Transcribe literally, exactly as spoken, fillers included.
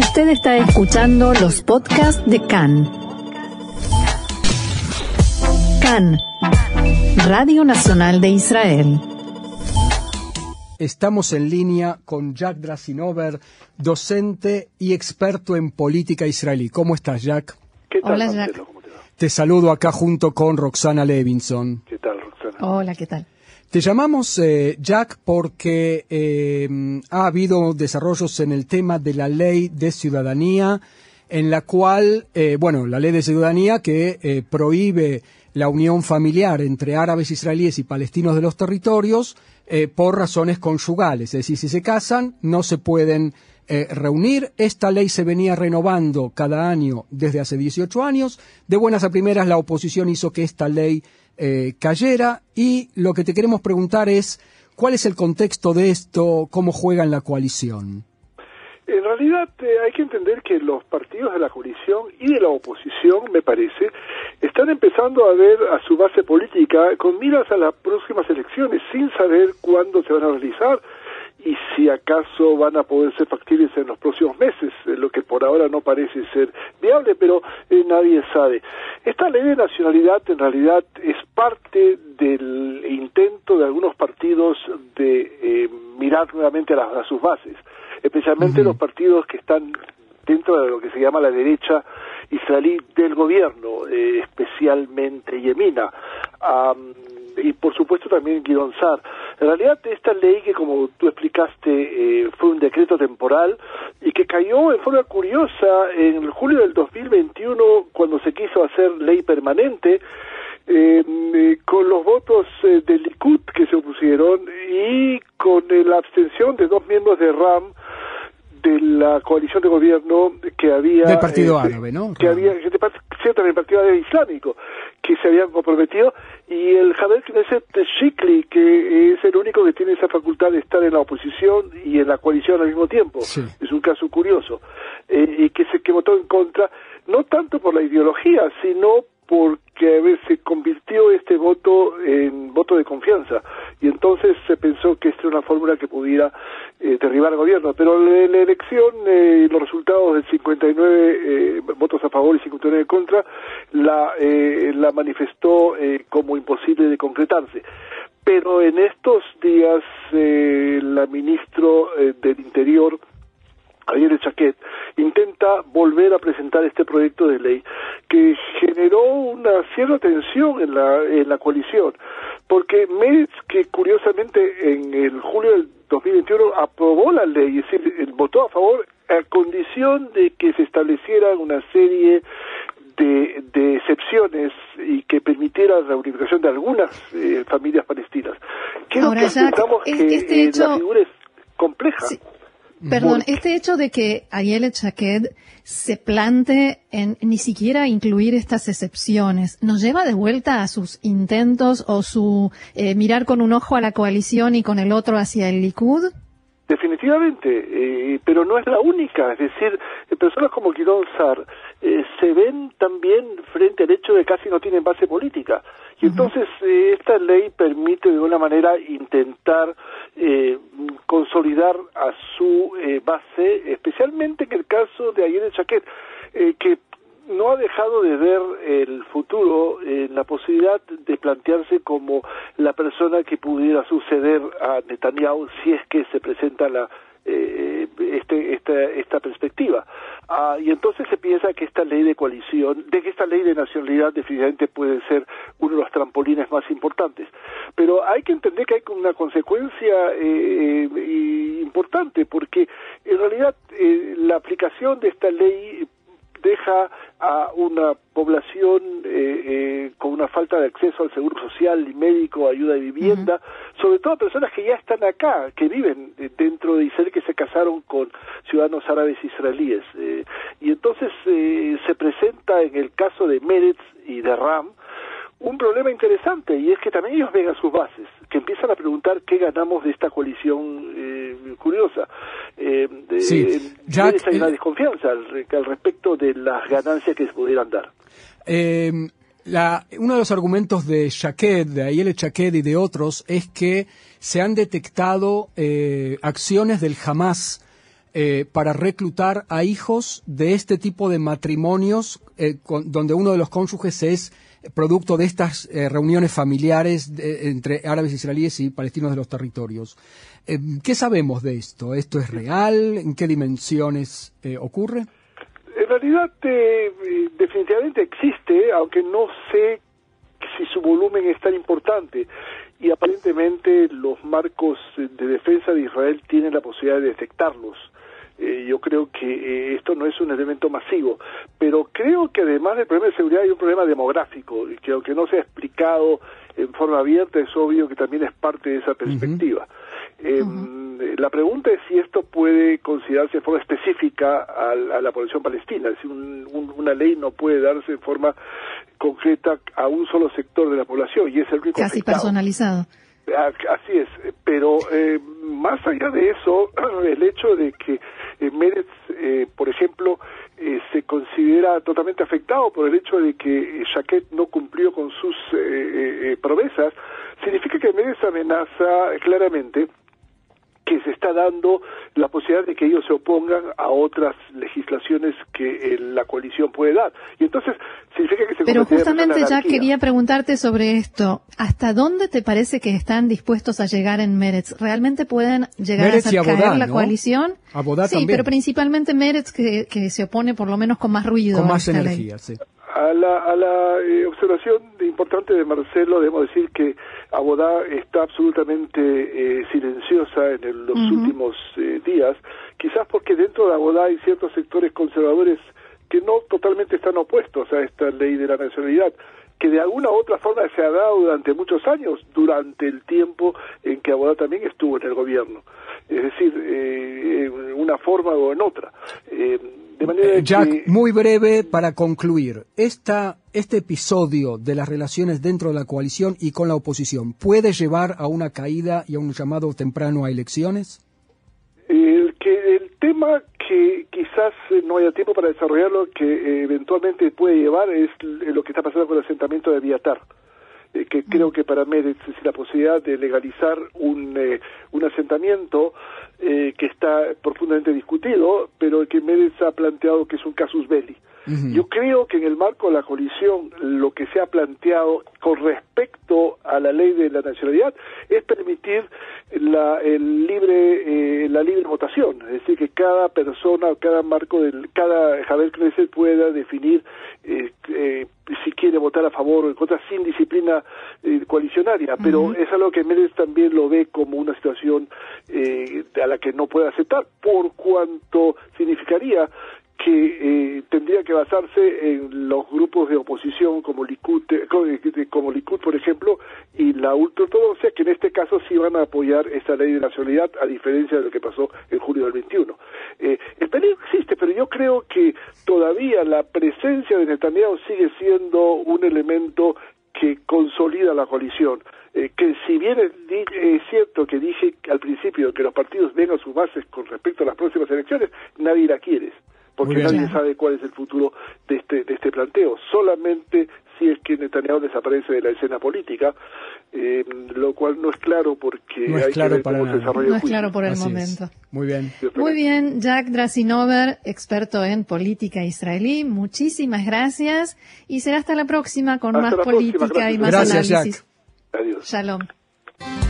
Usted está escuchando los podcasts de C A N. C A N, Radio Nacional de Israel. Estamos en línea con Jack Drassinower, docente y experto en política israelí. ¿Cómo estás, Jack? ¿Qué tal, Hola, Jack. ¿Cómo te va? Te saludo acá junto con Roxana Levinson. ¿Qué tal, Roxana? Hola, ¿qué tal? Te llamamos, eh, Jack, porque eh, ha habido desarrollos en el tema de la Ley de Ciudadanía, en la cual, eh, bueno, la Ley de Ciudadanía que eh, prohíbe la unión familiar entre árabes israelíes y palestinos de los territorios eh, por razones conyugales. Es decir, si se casan, no se pueden eh, reunir. Esta ley se venía renovando cada año desde hace dieciocho años. De buenas a primeras, la oposición hizo que esta ley Eh, cayera, y lo que te queremos preguntar es ¿cuál es el contexto de esto? ¿Cómo juegan la coalición? En realidad eh, hay que entender que los partidos de la coalición y de la oposición, me parece, están empezando a ver a su base política con miras a las próximas elecciones, sin saber cuándo se van a realizar y si acaso van a poder ser factibles en los próximos meses, lo que por ahora no parece ser viable, pero eh, nadie sabe. Esta ley de nacionalidad en realidad es parte del intento de algunos partidos de eh, mirar nuevamente a, las, a sus bases, especialmente uh-huh. los partidos que están dentro de lo que se llama la derecha israelí del gobierno, eh, especialmente Yemina. Um, y por supuesto también Gideon Sa'ar. En realidad esta ley que, como tú explicaste, eh, fue un decreto temporal y que cayó en forma curiosa en julio del dos mil veintiuno cuando se quiso hacer ley permanente eh, eh, con los votos eh, de Likud que se opusieron y con eh, la abstención de dos miembros de Ram de la coalición de gobierno que había... Del partido eh, árabe, ¿no? Que había, que de, ciertamente, el partido árabe islámico, que se habían comprometido, y el Javier Chikli, que es el único que tiene esa facultad de estar en la oposición y en la coalición al mismo tiempo. Sí. Es un caso curioso. Eh, y que se que votó en contra, no tanto por la ideología, sino porque a ver, se convirtió este voto en voto de confianza. Y entonces se pensó que esta era una fórmula que pudiera eh, derribar al gobierno. Pero la, la elección, eh, los resultados de cincuenta y nueve eh, votos a favor y cincuenta y nueve contra, la, eh, la manifestó eh, como imposible de concretarse. Pero en estos días, eh, la ministra eh, del Interior, Ayelet Shaked, intenta volver a presentar este proyecto de ley que generó una cierta tensión en la, en la coalición, porque Meretz, que curiosamente en el julio del dos mil veintiuno aprobó la ley, es decir, votó a favor a condición de que se estableciera una serie de, de excepciones y que permitiera la unificación de algunas eh, familias palestinas. Creo Ahora, que Jack, pensamos es, que este eh, hecho... la figura es compleja. Sí. Perdón, este hecho de que Ayelet Shaked se plante en ni siquiera incluir estas excepciones, ¿nos lleva de vuelta a sus intentos o su eh, mirar con un ojo a la coalición y con el otro hacia el Likud? Definitivamente, eh, pero no es la única. Es decir, personas como Gideon Sa'ar eh, se ven también frente al hecho de que casi no tienen base política. Y entonces eh, esta ley permite de una manera intentar eh, consolidar a su eh, base, especialmente en el caso de Ayelet Shaked, eh, que no ha dejado de ver el futuro, eh, la posibilidad de plantearse como la persona que pudiera suceder a Netanyahu si es que se presenta la eh, este, esta, esta perspectiva. Ah, y entonces se piensa que esta ley de coalición, de que esta ley de nacionalidad definitivamente puede ser uno de los trampolines más importantes. Pero hay que entender que hay una consecuencia eh, eh, importante, porque en realidad eh, la aplicación de esta ley deja a una población eh, eh, con una falta de acceso al seguro social y médico, ayuda de vivienda, uh-huh. sobre todo a personas que ya están acá, que viven eh, dentro de Israel, que se casaron con ciudadanos árabes israelíes. Eh, y entonces eh, se presenta en el caso de Meretz y de Ram un problema interesante, y es que también ellos ven a sus bases, que empiezan a preguntar qué ganamos de esta coalición eh, curiosa. Eh, sí. eh, Jack, hay una eh, desconfianza al, al respecto de las ganancias que se pudieran dar. Eh, la, uno de los argumentos de Shaked, de Ayelet Shaked y de otros, es que se han detectado eh, acciones del Hamás eh, para reclutar a hijos de este tipo de matrimonios eh, con, donde uno de los cónyuges es producto de estas eh, reuniones familiares de, entre árabes israelíes y palestinos de los territorios. Eh, ¿Qué sabemos de esto? ¿Esto es real? ¿En qué dimensiones eh, ocurre? En realidad, eh, definitivamente existe, aunque no sé si su volumen es tan importante. Y aparentemente los marcos de defensa de Israel tienen la posibilidad de detectarlos. Eh, yo creo que eh, esto no es un elemento masivo, pero creo que además del problema de seguridad hay un problema demográfico, que aunque no se ha explicado en forma abierta, es obvio que también es parte de esa perspectiva. Uh-huh. Eh, uh-huh. La pregunta es si esto puede considerarse de forma específica a, a la población palestina, es decir, un, un, una ley no puede darse de forma concreta a un solo sector de la población, y es el único casi afectado. Personalizado. Así es, pero eh, más allá de eso, el hecho de que eh, Meretz, eh, por ejemplo, eh, se considera totalmente afectado por el hecho de que Shaked no cumplió con sus eh, eh, promesas, significa que Meretz amenaza claramente que se está dando la posibilidad de que ellos se opongan a otras legislaciones que eh, la coalición puede dar. Y entonces significa que se... Pero justamente ya quería preguntarte sobre esto. ¿Hasta dónde te parece que están dispuestos a llegar en Meretz? ¿Realmente pueden llegar Meretz a hacer Abodá, caer la ¿no? coalición? Abodá sí, también. Pero principalmente Meretz, que, que se opone por lo menos con más ruido. Con más energía, ley. Sí. A la, a la eh, observación importante de Marcelo, debemos decir que Abodá está absolutamente eh, silenciosa en el, los uh-huh. últimos eh, días, quizás porque dentro de Abodá hay ciertos sectores conservadores que no totalmente están opuestos a esta ley de la nacionalidad, que de alguna u otra forma se ha dado durante muchos años, durante el tiempo en que Abodá también estuvo en el gobierno, es decir, eh, en una forma o en otra. Eh, de manera eh, Jack, que... muy breve para concluir, esta, este episodio de las relaciones dentro de la coalición y con la oposición, ¿puede llevar a una caída y a un llamado temprano a elecciones? El, que, el tema que quizás no haya tiempo para desarrollarlo, que eh, eventualmente puede llevar, es lo que está pasando con el asentamiento de Beitar, eh, que creo que para Meretz es la posibilidad de legalizar un, eh, un asentamiento eh, que está profundamente discutido, pero que Meretz ha planteado que es un casus belli. Uh-huh. Yo creo que en el marco de la coalición lo que se ha planteado con respecto a la ley de la nacionalidad es permitir la el libre eh, la libre votación, es decir, que cada persona o cada marco del cada Javier Chikli pueda definir eh, eh, si quiere votar a favor o en contra sin disciplina eh, coalicionaria, pero uh-huh. es algo que Meretz también lo ve como una situación eh, a la que no puede aceptar, por cuanto significaría que eh, tendría que basarse en los grupos de oposición como Likud, como Likud por ejemplo, y la ultraortodoxia, que en este caso sí van a apoyar esta ley de nacionalidad, a diferencia de lo que pasó en julio del veintiuno. Eh, el peligro existe, pero yo creo que todavía la presencia de Netanyahu sigue siendo un elemento que consolida la coalición. Eh, que si bien es, es cierto que dije al principio que los partidos vengan a sus bases con respecto a las próximas elecciones, nadie la quiere, porque nadie sabe cuál es el futuro de este de este planteo. Solamente si es que Netanyahu desaparece de la escena política, eh, lo cual no es claro porque no es hay claro que ver para cómo se desarrolla. No es claro por el Así momento. Es. Muy bien. Muy bien, Jack Drassinower, experto en política israelí. Muchísimas gracias y será hasta la próxima con hasta más política gracias. Y más gracias, análisis. Jack. Adiós. Shalom.